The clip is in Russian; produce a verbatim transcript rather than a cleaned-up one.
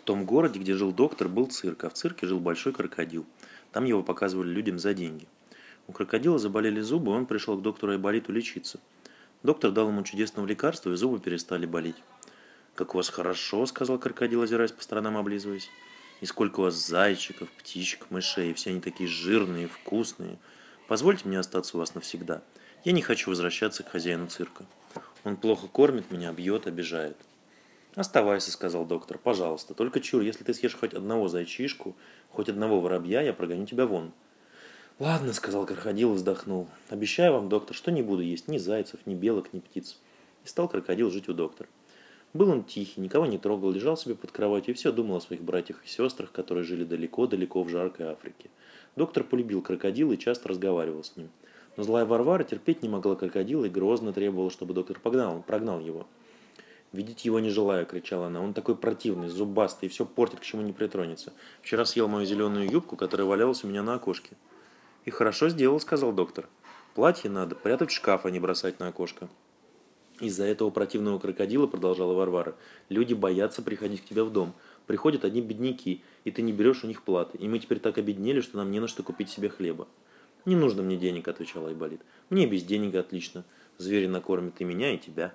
В том городе, где жил доктор, был цирк, а в цирке жил большой крокодил. Там его показывали людям за деньги. У крокодила заболели зубы, и он пришел к доктору Айболиту лечиться. Доктор дал ему чудесного лекарства, и зубы перестали болеть. «Как у вас хорошо», — сказал крокодил, озираясь по сторонам, облизываясь. «И сколько у вас зайчиков, птичек, мышей, все они такие жирные, вкусные. Позвольте мне остаться у вас навсегда. Я не хочу возвращаться к хозяину цирка. Он плохо кормит меня, бьет, обижает». «Оставайся», — сказал доктор, — «пожалуйста, только чур, если ты съешь хоть одного зайчишку, хоть одного воробья, я прогоню тебя вон». «Ладно», — сказал крокодил и вздохнул, — «обещаю вам, доктор, что не буду есть ни зайцев, ни белок, ни птиц». И стал крокодил жить у доктора. Был он тихий, никого не трогал, лежал себе под кроватью и все думал о своих братьях и сестрах, которые жили далеко-далеко в жаркой Африке. Доктор полюбил крокодила и часто разговаривал с ним. Но злая Варвара терпеть не могла крокодила и грозно требовала, чтобы доктор погнал, прогнал его. «Видеть его не желаю», — кричала она, — «он такой противный, зубастый, и все портит, к чему не притронется. Вчера съел мою зеленую юбку, которая валялась у меня на окошке». «И хорошо сделал», — сказал доктор. «Платье надо прятать в шкаф, а не бросать на окошко». «Из-за этого противного крокодила, — продолжала Варвара, — люди боятся приходить к тебе в дом. Приходят одни бедняки, и ты не берешь у них платы, и мы теперь так обеднели, что нам не на что купить себе хлеба». «Не нужно мне денег», — отвечал Айболит, — «мне без денег отлично. Звери накормят и меня, и тебя».